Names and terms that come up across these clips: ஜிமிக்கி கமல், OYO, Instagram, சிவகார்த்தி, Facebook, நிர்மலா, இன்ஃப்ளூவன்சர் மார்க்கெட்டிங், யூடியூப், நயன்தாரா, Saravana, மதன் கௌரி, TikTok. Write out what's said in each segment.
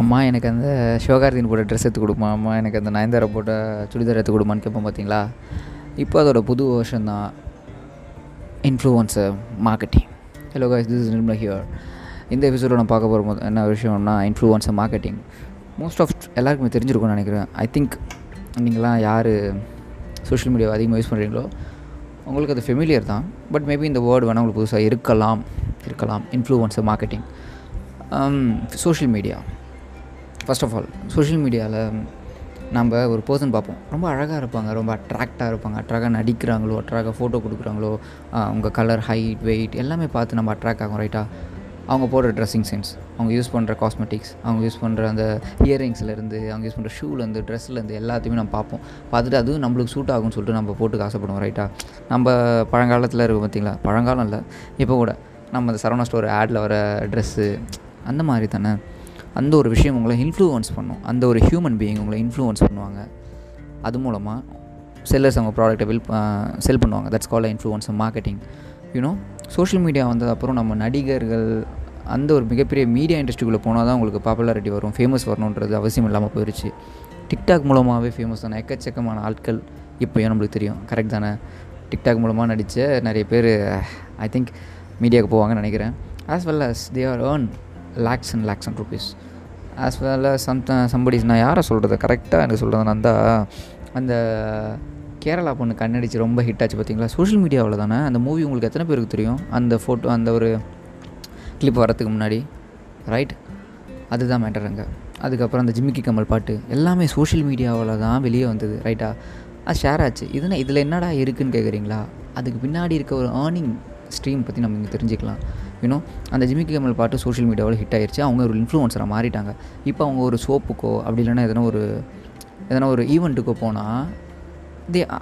அம்மா எனக்கு அந்த சிவகார்த்தியின் போட்ட ட்ரெஸ் எடுத்து கொடுமா, அம்மா எனக்கு அந்த நயன்தாரா போட்ட சுடிதார் எடுத்து கொடுமான்னு கேட்போம் பார்த்தீங்களா. இப்போ அதோடய புது வருஷன் தான் இன்ஃப்ளூவன்சர் மார்க்கெட்டிங். Hello guys, this is நிர்மலா here. இந்த எபிசோட நான் பார்க்க போகிற என்ன விஷயம்னா இன்ஃப்ளூவன்சர் மார்க்கெட்டிங். மோஸ்ட் ஆஃப் எல்லாருக்குமே தெரிஞ்சிருக்கும்னு நினைக்கிறேன். ஐ திங்க் நீங்களாம் யார் சோஷியல் மீடியாவை அதிகமாக யூஸ் பண்ணுறீங்களோ உங்களுக்கு அது ஃபெமிலியர் தான். பட் மேபி இந்த வேர்டு வேணால் உங்களுக்கு புதுசாக இருக்கலாம். இன்ஃப்ளூவன்சர் மார்க்கெட்டிங், social media. First of all social மீடியாவில் நம்ம ஒரு பர்சன் பார்ப்போம், ரொம்ப அழகாக இருப்பாங்க, ரொம்ப அட்ராக்டாக இருப்பாங்க, அட்ராக்டாக நடிக்கிறாங்களோ, அட்ராக்டாக ஃபோட்டோ கொடுக்குறாங்களோ, அவங்க கலர், ஹைட், வெயிட் எல்லாமே பார்த்து நம்ம அட்ராக்ட் ஆகும், ரைட்டா? அவங்க போடுற ட்ரெஸ்ஸிங் சென்ஸ், அவங்க யூஸ் பண்ணுற காஸ்மெட்டிக்ஸ், அவங்க யூஸ் பண்ணுற அந்த இயரிங்ஸ்லேருந்து, அவங்க யூஸ் பண்ணுற ஷூலேருந்து, ட்ரெஸ்லேருந்து எல்லாத்தையுமே நம்ம பார்ப்போம். பார்த்துட்டு அதுவும் நம்மளுக்கு சூட் ஆகும்னு சொல்லிட்டு நம்ம போட்டுக்க ஆசைப்படுவோம், ரைட்டா? நம்ம பழங்காலத்தில் இருக்கோம் பார்த்தீங்களா, பழங்காலம் இல்லை இப்போ கூட, நம்ம அந்த சரவணா ஸ்டோர் ஆடில் வர ட்ரெஸ்ஸு அந்த மாதிரி தானே. அந்த ஒரு விஷயம் உங்களை இன்ஃப்ளூவன்ஸ் பண்ணும், அந்த ஒரு ஹியூமன் பீயிங் உங்களை இன்ஃப்ளூவன்ஸ் பண்ணுவாங்க. அது மூலமாக செல்லர்ஸ் அவங்க ப்ராடக்ட்டை செல் பண்ணுவாங்க. That's called இன்ஃப்ளூவன்சர் மார்க்கெட்டிங், you. Social media வந்ததுக்கப்புறம் நம்ம நடிகர்கள் அந்த ஒரு மிகப்பெரிய மீடியா இண்டஸ்ட்ரிக்குள்ளே போனால் தான் உங்களுக்கு பாப்புலாரிட்டி வரும், ஃபேமஸ் வரணுன்றது அவசியம் இல்லாமல் போயிடுச்சு. டிக்டாக் மூலமாகவே ஃபேமஸ் தானே எக்கச்சக்கமான ஆட்கள் இப்போயும் நம்மளுக்கு தெரியும், கரெக்ட் தானே? டிக்டாக் மூலமாக நடித்த நிறைய பேர் ஐ திங்க் மீடியாவுக்கு போவாங்கன்னு நினைக்கிறேன். As well as they are earn lakhs and lakhs and rupees. As well as somebodies. நான் யாரை சொல்கிறது கரெக்டாக எனக்கு சொல்கிறதுனா இருந்தால், அந்த கேரளா பொண்ணு கண்ணடிச்சு ரொம்ப ஹிட் ஆச்சு பார்த்தீங்களா, சோஷியல் மீடியாவில் தானே. அந்த மூவி உங்களுக்கு எத்தனை பேருக்கு தெரியும், அந்த ஃபோட்டோ, அந்த ஒரு கிளிப் வரத்துக்கு முன்னாடி, ரைட்? அதுதான் மேட்டருங்க. அதுக்கப்புறம் அந்த ஜிமிக்கி கமல் பாட்டு எல்லாமே சோஷியல் மீடியாவில் தான் வெளியே வந்தது, ரைட்டா? அது ஷேர் ஆச்சு. இதுனா இதில் என்னடா இருக்குதுன்னு கேட்குறீங்களா? அதுக்கு பின்னாடி இருக்க ஒரு ஏர்னிங் ஸ்ட்ரீம் பற்றி நம்ம இங்கே தெரிஞ்சுக்கலாம், யூனோ. அந்த ஜிமிக்கி கமல் பாட்டு சோஷியல் மீடியாவில் ஹிட் ஆகிடுச்சு, அவங்க ஒரு இன்ஃப்ளூவன்ஸராக மாறிட்டாங்க. இப்போ அவங்க ஒரு சோப்புக்கோ அப்படி இல்லைன்னா எதனா ஒரு ஈவெண்ட்டுக்கோ போனால்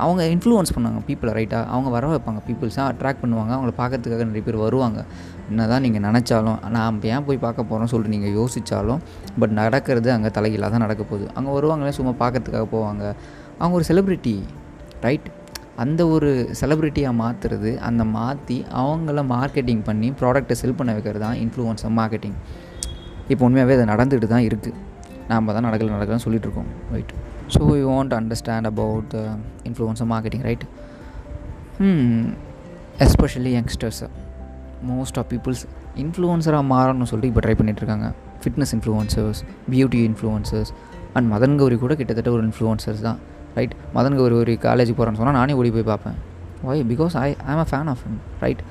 அவங்க இன்ஃப்ளூவன்ஸ் பண்ணுவாங்க பீப்புளை, ரைட்டாக? அவங்க வர வைப்பாங்க, பீப்புள்ஸாக அட்ராக்ட் பண்ணுவாங்க, அவங்கள பார்க்கறதுக்காக நிறைய பேர் வருவாங்க. என்ன தான் நீங்கள் நினச்சாலும், நான் ஏன் போய் பார்க்க போகிறோன்னு சொல்லிட்டு நீங்கள் யோசித்தாலும், பட் நடக்கிறது அங்கே தலைகீழாக தான் நடக்க போகுது. அங்கே வருவாங்களே சும்மா பார்க்கறதுக்காக போவாங்க, அவங்க ஒரு செலிப்ரிட்டி, ரைட்? அந்த ஒரு செலிப்ரிட்டியாக மாற்றுறது, அந்த மாற்றி அவங்கள மார்க்கெட்டிங் பண்ணி ப்ராடக்ட்டை செல் பண்ண வைக்கிறது தான் இன்ஃப்ளூவன்சர் மார்க்கெட்டிங். இப்போ உண்மையாகவே அதை நடந்துகிட்டு தான் இருக்குது, நாம் தான் நடக்கலன்னு சொல்லிட்டு இருக்கோம், right? So you want understand about இன்ஃப்ளூவன்சர் மார்க்கெட்டிங், right? Especially youngsters, most of peoples இன்ஃப்ளூவன்சராக மாறணும்னு சொல்லிட்டு இப்போ ட்ரை பண்ணிகிட்ருக்காங்க. Fitness influencers, beauty influencers, and மதன் கௌரி கூட கிட்டத்தட்ட ஒரு இன்ஃப்ளூவன்சர்ஸ் தான், ரைட்? மதன் கௌரி ஒரு காலேஜுக்கு போகிறேன்னு சொன்னால் நானே ஓடி போய் பார்ப்பேன். Why? Because I am a fan of him, right?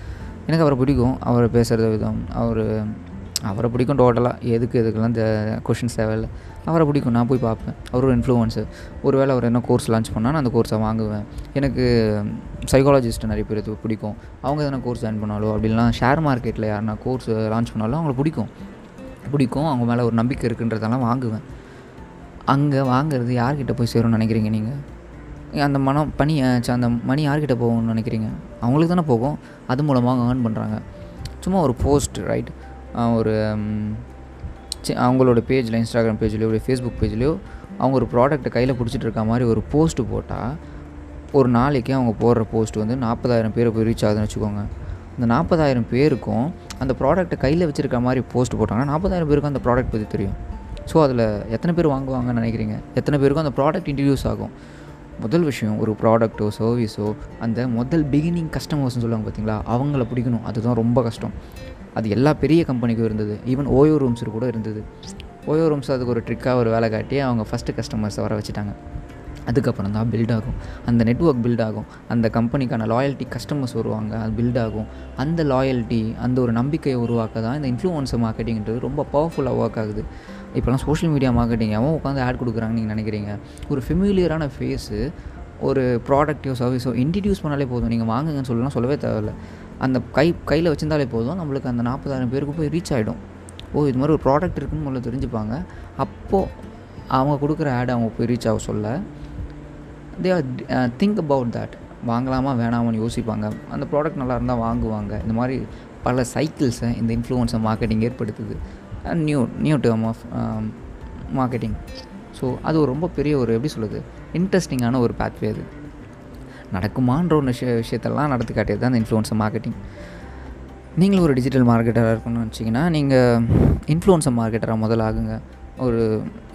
எனக்கு அவரை பிடிக்கும், அவரை பேசுகிற விதம், அவரை பிடிக்கும். டோட்டலாக எதுக்கெல்லாம் இந்த கொஷின்ஸ் தேவையில்லை, அவரை பிடிக்கும், நான் போய் பார்ப்பேன். அவர் ஒரு இன்ஃப்ளூவன்ஸர். ஒரு வேளை அவர் என்ன கோர்ஸ் லான்ச் பண்ணால் நான் அந்த கோர்ஸை வாங்குவேன். எனக்கு சைக்காலஜிஸ்ட்டு நிறைய பேர் பிடிக்கும், அவங்க எதனா கோர்ஸ் ஜாயின் பண்ணாலோ அப்படிலாம் ஷேர் மார்க்கெட்டில் யாருன்னா கோர்ஸ் லான்ச் பண்ணாலோ அவங்கள பிடிக்கும், அவங்க மேலே ஒரு நம்பிக்கை இருக்குன்றதெல்லாம் வாங்குவேன். அங்கே வாங்கிறது யார்கிட்ட போய் சேரும்னு நினைக்கிறீங்க நீங்கள்? அந்த அந்த மணி யார்கிட்ட போகணும்னு நினைக்கிறீங்க? அவங்களுக்கு தானே போகும். அது மூலமாக ஏர்ன் பண்ணுறாங்க. சும்மா ஒரு போஸ்ட், ரைட்? ஒரு அவங்களோட பேஜில், இன்ஸ்டாகிராம் பேஜ்லையோ இல்லை ஃபேஸ்புக் பேஜ்லையோ அவங்க ஒரு ப்ராடக்ட்டை கையில் பிடிச்சிட்டு இருக்க மாதிரி ஒரு போஸ்ட்டு போட்டால், ஒரு நாளைக்கு அவங்க போடுற போஸ்ட்டு வந்து 40,000 பேரை போய் ரீச் ஆகுதுன்னு வச்சுக்கோங்க. இந்த 40,000 பேருக்கும் அந்த ப்ராடக்ட்டை கையில் வச்சுருக்க மாதிரி போஸ்ட் போட்டாங்கன்னா 40,000 பேருக்கும் அந்த ப்ராடக்ட் பற்றி தெரியும். ஸோ அதில் எத்தனை பேர் வாங்குவாங்கன்னு நினைக்கிறீங்க? எத்தனை பேருக்கும் அந்த ப்ராடக்ட் இன்ட்ரடியூஸ் ஆகும்? முதல் விஷயம், ஒரு ப்ராடக்ட்டோ சர்வீஸோ அந்த முதல் பிகினிங் கஸ்டமர்ஸ்ன்னு சொல்லுவாங்க பார்த்தீங்களா, அவங்கள பிடிக்கணும். அதுதான் ரொம்ப கஷ்டம். அது எல்லா பெரிய கம்பெனிக்கும் இருந்தது, ஈவன் ஓயோ ரூம்ஸுக்கு கூட இருந்தது. ஓயோ ரூம்ஸ் அதுக்கு ஒரு ட்ரிக்காக ஒரு வேலை காட்டி அவங்க ஃபஸ்ட்டு கஸ்டமர்ஸை வர வச்சுட்டாங்க. அதுக்கப்புறம் தான் பில்ட் ஆகும் அந்த நெட்வொர்க், பில்ட் ஆகும் அந்த கம்பெனிக்கான லாயல்ட்டி, கஸ்டமர்ஸ் வருவாங்க, அது பில்ட் ஆகும். அந்த லாயல்ட்டி, அந்த ஒரு நம்பிக்கையை உருவாக்க தான் இந்த இன்ஃப்ளூவன்சர் மார்க்கெட்டிங்கிறது ரொம்ப பவர்ஃபுல்லாக ஒர்க் ஆகுது. இப்போலாம் சோஷியல் மீடியா மார்க்கெட்டிங் அவன் உட்காந்து ஆட் கொடுக்குறாங்கன்னு நீங்கள் நினைக்கிறீங்க? ஒரு ஃபெமிலியரான ஃபேஸு, ஒரு ப்ராடக்டையோ சர்வீஸோ இன்ட்ரடியூஸ் பண்ணாலே போதும். நீங்கள் வாங்குங்கன்னு சொல்லலாம், சொல்லவே தேவையில்லை. அந்த கையில் வச்சுருந்தாலே போதும், நம்மளுக்கு அந்த 40,000 பேருக்கு போய் ரீச் ஆகிடும். ஓ, இது மாதிரி ஒரு ப்ராடக்ட் இருக்குன்னு முதல்ல தெரிஞ்சுப்பாங்க. அப்போது அவங்க கொடுக்குற ஆட் அவங்க போய் ரீச் ஆக சொல்ல, they are think about that, வாங்கலாமா வேணாமான்னு யோசிப்பாங்க. அந்த ப்ராடக்ட் நல்லா இருந்தால் வாங்குவாங்க. இந்த மாதிரி பல சைக்கிள்ஸை இந்த இன்ஃப்ளூவன்சர் மார்க்கெட்டிங் ஏற்படுத்துது. New term of marketing. So அது ஒரு ரொம்ப பெரிய ஒரு எப்படி சொல்லுது இன்ட்ரெஸ்டிங்கான ஒரு பேத்வே. அது நடக்குமான்ற ஒரு விஷயத்தெல்லாம் நடத்து காட்டியது தான் இந்த இன்ஃப்ளூவன்சர் மார்க்கெட்டிங். நீங்களும் ஒரு டிஜிட்டல் மார்க்கெட்டராக இருக்கணும்னு வச்சிங்கன்னா நீங்கள் இன்ஃப்ளூவன்சர் மார்க்கெட்டராக முதல்ல ஆகுங்க. ஒரு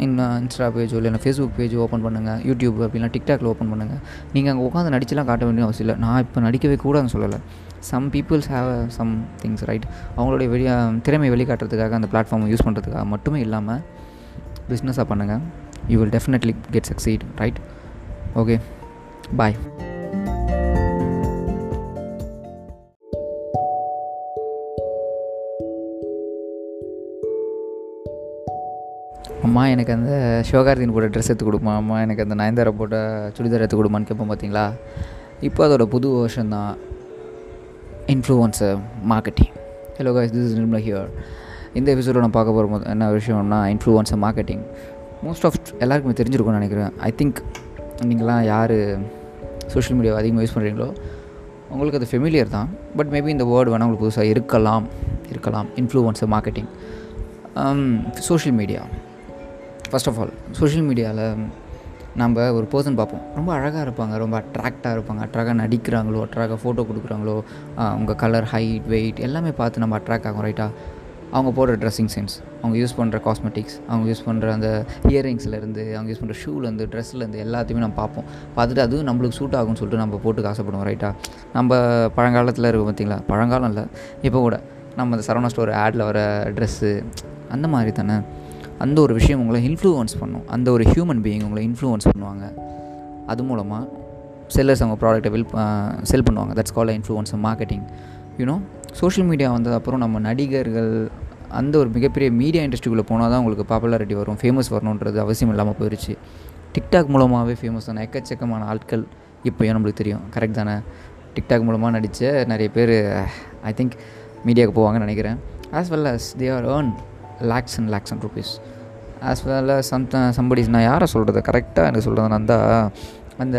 இன்ஸ்டா பேஜோ இல்லைன்னா ஃபேஸ்புக் பேஜோ ஓப்பன் பண்ணுங்கள், யூடியூப் அப்படின்னா டிக்டாக்ல ஓப்பன் பண்ணுங்கள். நீங்கள் அங்கே உட்காந்து நடிச்செல்லாம் காட்ட வேண்டிய அவசியம் இல்லை. நான் இப்போ நடிக்கவே கூடாதுன்னு சொல்லலை. Some peoples have some things right. அவங்களுடைய திறமை வெளிக்காட்டுறதுக்காக அந்த பிளாட்ஃபார்மை யூஸ் பண்ணுறதுக்காக மட்டுமே இல்லாமல் பிஸ்னஸாக பண்ணுங்கள். You will definitely get succeed, right? Okay, bye. அம்மா எனக்கு அந்த சிவகார்த்தின் போட்ட ட்ரெஸ் எடுத்து கொடுமா, அம்மா எனக்கு அந்த நயன்தாரா போட்ட சுடிதார் எடுத்து கொடுமான்னு கேட்போம் பார்த்தீங்களா. இப்போ அதோட புது வருஷன் தான் இன்ஃப்ளூவன்சர் மார்க்கெட்டிங். Hello guys, this is நிர்மலா here. இந்த எபிசோடில் நான் பார்க்க போகிற என்ன விஷயம்னா இன்ஃப்ளூவன்சர் மார்க்கெட்டிங். மோஸ்ட் ஆஃப் எல்லாருக்குமே தெரிஞ்சிருக்கும்னு நினைக்கிறேன். ஐ திங்க் நீங்களாம் யார் சோஷியல் மீடியாவை அதிகமாக யூஸ் பண்ணுறீங்களோ உங்களுக்கு அது ஃபெமிலியர் தான். பட் மேபி இந்த வேர்டு வேணால் உங்களுக்கு புதுசாக இருக்கலாம். இன்ஃப்ளூவன்சர் மார்க்கெட்டிங், social media. First of all social மீடியாவில் நம்ம ஒரு பர்சன் பார்ப்போம், ரொம்ப அழகாக இருப்பாங்க, ரொம்ப அட்ராக்டாக இருப்பாங்க, அட்ராக்டாக நடிக்கிறாங்களோ, அட்ராக்டாக ஃபோட்டோ கொடுக்குறாங்களோ, அவங்க கலர், ஹைட், வெயிட் எல்லாமே பார்த்து நம்ம அட்ராக்ட் ஆகும், ரைட்டாக? அவங்க போடுற ட்ரெஸ்ஸிங் சென்ஸ், அவங்க யூஸ் பண்ணுற காஸ்மெட்டிக்ஸ், அவங்க யூஸ் பண்ணுற அந்த இயரிங்ஸ்லேருந்து, அவங்க யூஸ் பண்ணுற ஷூலேருந்து, ட்ரெஸ்லேருந்து எல்லாத்தையுமே நம்ம பார்ப்போம். பார்த்துட்டு அதுவும் நம்மளுக்கு சூட் ஆகும்னு சொல்லிட்டு நம்ம போட்டுக்க ஆசைப்படுவோம், ரைட்டாக? நம்ம பழங்காலத்தில் இருக்க பார்த்திங்களா, பழங்காலம் இல்லை, இப்போ கூட நம்ம அந்த சரவணா ஸ்டோர் ஆடில் வர ட்ரெஸ்ஸு அந்த மாதிரி தானே. அந்த ஒரு விஷயம் உங்களை இன்ஃப்ளூவன்ஸ் பண்ணும். அந்த ஒரு ஹியூமன் பீயிங் உங்களை இன்ஃப்ளூவன்ஸ் பண்ணுவாங்க. அது மூலமாக செல்லர்ஸ் அவங்க ப்ராடக்ட்டை செல் பண்ணுவாங்க. That's called influence marketing, you. Social media வந்தது அப்புறம் நம்ம நடிகர்கள் அந்த ஒரு மிகப்பெரிய மீடியா இண்டஸ்ட்ரிக்குள்ளே போனால் தான் உங்களுக்கு பாப்புலாரிட்டி வரும், ஃபேமஸ் வரணுன்றது அவசியம் இல்லாமல் போயிடுச்சு. டிக்டாக் மூலமாகவே ஃபேமஸ் தானே, எக்கச்சக்கமான ஆட்கள் இப்போயும் நம்மளுக்கு தெரியும், கரெக்ட் தானே? டிக்டாக் மூலமாக நடித்த நிறைய பேர் ஐ திங்க் மீடியாவுக்கு போவாங்கன்னு நினைக்கிறேன். As well as they are earn lakhs and lakhs and rupees. As well as somebodies. நான் யாரை சொல்கிறது கரெக்டாக எனக்கு சொல்கிறதுனா தான், அந்த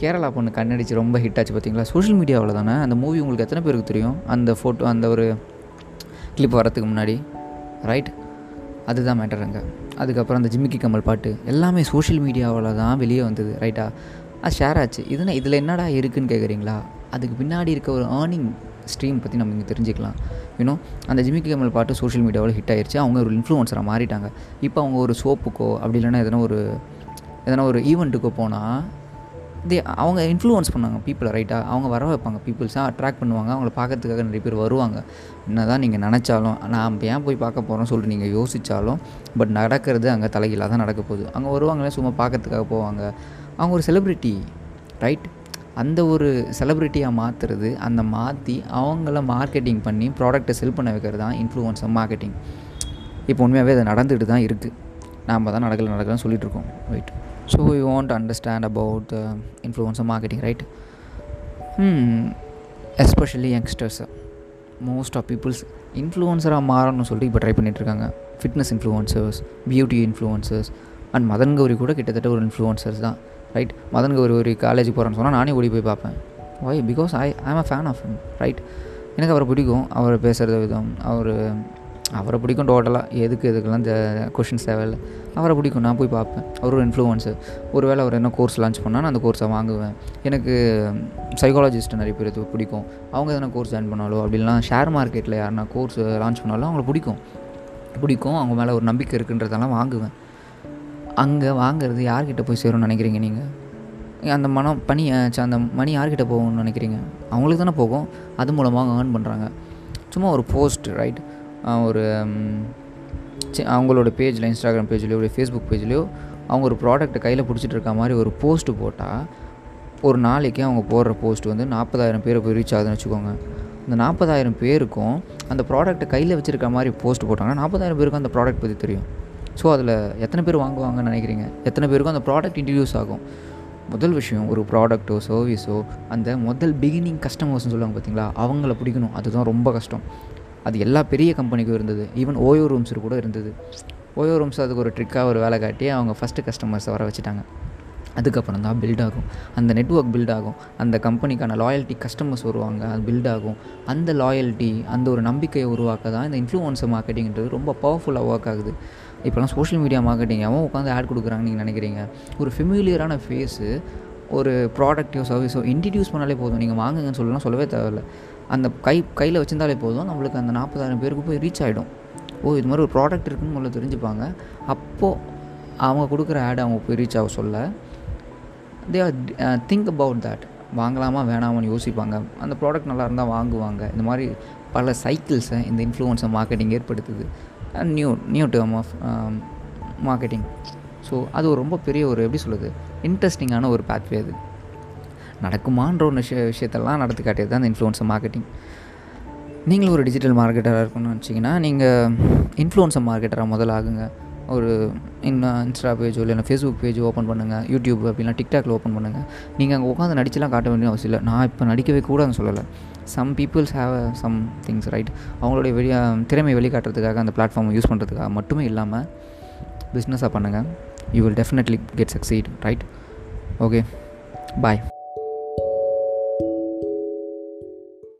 கேரளா பொண்ணு கண்ணடிச்சு ரொம்ப ஹிட் ஆச்சு பார்த்திங்களா, சோஷியல் மீடியாவில் தானே. அந்த மூவி உங்களுக்கு எத்தனை பேருக்கு தெரியும், அந்த ஃபோட்டோ அந்த ஒரு கிளிப் வரத்துக்கு முன்னாடி, ரைட்? அதுதான் மேட்டருங்க. அதுக்கப்புறம் அந்த ஜிமிக்கி கமல் பாட்டு எல்லாமே சோஷியல் மீடியாவில் தான் வெளியே வந்தது, ரைட்டா? அது ஷேர் ஆச்சு. இதுனா இதில் என்னடா இருக்குதுன்னு கேட்குறீங்களா, அதுக்கு பின்னாடி இருக்க ஒரு ஏர்னிங் ஸ்ட்ரீம் பற்றி நம்ம இங்கே தெரிஞ்சுக்கலாம், யூனோ. அந்த ஜிமிக்கி கமல் பாட்டு சோஷியல் மீடியாவில் ஹிட் ஆகிடுச்சு, அவங்க ஒரு இன்ஃப்ளூவன்ஸராக மாறிட்டாங்க. இப்போ அவங்க ஒரு சோப்புக்கோ அப்படி இல்லைன்னா எதனா ஒரு ஈவெண்ட்டுக்கோ போனால் அவங்க இன்ஃப்ளூவன்ஸ் பண்ணுவாங்க பீப்புளை, ரைட்டாக? அவங்க வர வைப்பாங்க, பீப்புள்ஸாக அட்ராக்ட் பண்ணுவாங்க, அவங்கள பார்க்கறதுக்காக நிறைய பேர் வருவாங்க. என்ன தான் நீங்கள் நினச்சாலும் நான் ஏன் போய் பார்க்க போகிறோன்னு சொல்லிட்டு நீங்கள் யோசித்தாலும் பட் நடக்கிறது அங்கே தலைகீழாக தான் நடக்க போகுது. அங்கே வருவாங்களே சும்மா பார்க்கறதுக்காக போவாங்க, அவங்க ஒரு செலிப்ரிட்டி, ரைட்? அந்த ஒரு செலிப்ரிட்டியாக மாற்றுறது, அந்த மாற்றி அவங்கள மார்க்கெட்டிங் பண்ணி ப்ராடக்ட்டை செல் பண்ண வைக்கிறது தான் இன்ஃப்ளூவன்சர் மார்க்கெட்டிங். இப்போ உண்மையாகவே அதை நடந்துகிட்டு தான் இருக்குது. நாம் தான் நடக்கலன்னு சொல்லிகிட்டு இருக்கோம், right? So you want understand about the இன்ஃப்ளூவன்சர் மார்க்கெட்டிங், right? Especially youngsters, most of peoples இன்ஃப்ளூவன்சராக மாறணும்னு சொல்லிட்டு இப்போ ட்ரை பண்ணிகிட்ருக்காங்க. Fitness influencers, beauty influencers, and மதன் கௌரி கூட கிட்டத்தட்ட ஒரு இன்ஃப்ளூவன்சர்ஸ் தான், ரைட்? மதன் கௌரி ஒரு காலேஜுக்கு போகிறேன்னு சொன்னால் நானே ஓடி போய் பார்ப்பேன். Why? Because I am a fan of him, right? எனக்கு அவரை பிடிக்கும், அவர் பேசுகிற விதம், அவரை பிடிக்கும். டோட்டலாக எதுக்கெல்லாம் இந்த கொஷின்ஸ் தேவையில்லை, அவரை பிடிக்கும், நான் போய் பார்ப்பேன். அவர் ஒரு இன்ஃப்ளூவன்ஸர். ஒரு வேளை அவர் என்ன கோர்ஸ் லான்ச் பண்ணால் நான் அந்த கோர்ஸை வாங்குவேன். எனக்கு சைக்காலஜிஸ்ட்டு நிறைய பேர் பிடிக்கும், அவங்க எதனா கோர்ஸ் ஜாயின் பண்ணாலோ அப்படிலாம் ஷேர் மார்க்கெட்டில் யாருன்னா கோர்ஸ் லான்ச் பண்ணாலும் அவங்கள பிடிக்கும், அவங்க மேலே ஒரு நம்பிக்கை இருக்குன்றதெல்லாம் வாங்குவேன். அங்கே வாங்கிறது யார்கிட்ட போய் சேரும்னு நினைக்கிறீங்க நீங்கள்? அந்த அந்த மணி யார்கிட்ட போகணும்னு நினைக்கிறீங்க? அவங்களுக்கு தானே போகும். அது மூலமாக ஏர்ன் பண்ணுறாங்க. சும்மா ஒரு போஸ்ட், ரைட்? ஒரு அவங்களோட பேஜில், இன்ஸ்டாகிராம் பேஜ்லேயோ இல்லை ஃபேஸ்புக் பேஜ்லேயோ அவங்க ஒரு ப்ராடக்ட்டை கையில் பிடிச்சிட்டு இருக்க மாதிரி ஒரு போஸ்ட்டு போட்டால் ஒரு நாளைக்கு அவங்க போடுற போஸ்ட் வந்து 40,000 பேரை போய் ரீச் ஆகுதுன்னு வச்சுக்கோங்க. இந்த 40,000 பேருக்கும் அந்த ப்ராடக்ட்டை கையில் வச்சுருக்க மாதிரி போஸ்ட் போட்டாங்கன்னா 40,000 பேருக்கும் அந்த ப்ராடக்ட் பற்றி தெரியும். ஸோ அதில் எத்தனை பேர் வாங்குவாங்கன்னு நினைக்கிறீங்க? எத்தனை பேருக்கும் அந்த ப்ராடக்ட் இன்ட்ரடியூஸ் ஆகும்? முதல் விஷயம், ஒரு ப்ராடக்ட்டோ சர்வீஸோ அந்த முதல் பிகினிங் கஸ்டமர்ஸ்னு சொல்லுவாங்க பார்த்திங்களா, அவங்கள பிடிக்கணும். அதுதான் ரொம்ப கஷ்டம். அது எல்லா பெரிய கம்பெனிக்கும் இருந்தது, ஈவன் ஓயோ ரூம்ஸுக்கு கூட இருந்தது. ஓயோ ரூம்ஸ் அதுக்கு ஒரு ட்ரிக்காக ஒரு வேலை காட்டி அவங்க ஃபஸ்ட்டு கஸ்டமர்ஸை வர வச்சுட்டாங்க. அதுக்கப்புறம் தான் பில்ட் ஆகும் அந்த நெட்வொர்க், பில்ட் ஆகும் அந்த கம்பெனிக்கான லாயல்ட்டி, கஸ்டமர்ஸ் வருவாங்க, அது பில்ட் ஆகும். அந்த லாயல்ட்டி, அந்த ஒரு நம்பிக்கையை உருவாக்க தான் இந்த இன்ஃப்ளூவன்சர் மார்க்கெட்டிங்கிறது ரொம்ப பவர்ஃபுல்லாக ஒர்க் ஆகுது. இப்போலாம் சோஷியல் மீடியா மார்க்கெட்டிங்காகவும் உட்காந்து ஆட் கொடுக்குறாங்கன்னு நீங்கள் நினைக்கிறீங்க. ஒரு ஃபெமிலியரான ஃபேஸு ஒரு ப்ராடக்டையோ சர்வீஸோ இன்ட்ரடியூஸ் பண்ணாலே போதும். நீங்கள் வாங்குங்கன்னு சொல்லலாம், சொல்லவே தேவையில்லை. அந்த கையில் வச்சுருந்தாலே போதும், நம்மளுக்கு அந்த 40,000 பேருக்கு போய் ரீச் ஆகிடும். ஓ இது மாதிரி ஒரு ப்ராடக்ட் இருக்குதுன்னு முதல்ல தெரிஞ்சுப்பாங்க. அப்போது அவங்க கொடுக்குற ஆட் அவங்க போய் ரீச் ஆக சொல்ல they are think about that, வாங்கலாமா வேணாமான்னு யோசிப்பாங்க. அந்த ப்ராடக்ட் நல்லா இருந்தால் வாங்குவாங்க. இந்த மாதிரி பல சைக்கிள்ஸை இந்த இன்ஃப்ளூயன்ஸை மார்க்கெட்டிங் ஏற்படுத்துது. New term of marketing. So அது ஒரு ரொம்ப பெரிய ஒரு எப்படி சொல்லுது இன்ட்ரெஸ்டிங்கான ஒரு பேத்வே. அது நடக்குமான்ற ஒரு விஷயத்தெல்லாம் நடத்தி காட்டியது தான் அந்த இன்ஃப்ளூயன்ஸர் மார்க்கெட்டிங். நீங்களும் ஒரு டிஜிட்டல் மார்க்கெட்டராக இருக்கணும்னு வச்சிங்கன்னா நீங்கள் இன்ஃப்ளூயன்ஸர் மார்க்கெட்டராக முதல்ல ஆகுங்க. ஒரு இன்ஸ்டா பேஜோ இல்லைன்னா ஃபேஸ்புக் பேஜோ ஓப்பன் பண்ணுங்கள், யூடியூப் அப்படின்னா டிக்டாக்ல ஓப்பன் பண்ணுங்கள். நீங்கள் அங்கே உட்காந்து நடிச்சுலாம் காட்ட வேண்டிய அவசியம் இல்லை. நான் இப்போ நடிக்கவே கூடாதுன்னு சொல்லலை. Some peoples have some things right. அவங்களுடைய திறமை வெளிக்காட்டுறதுக்காக அந்த பிளாட்ஃபார்மை யூஸ் பண்ணுறதுக்காக மட்டுமே இல்லாமல் பிஸ்னஸாக பண்ணுங்கள். You will definitely get succeed right. Okay, bye.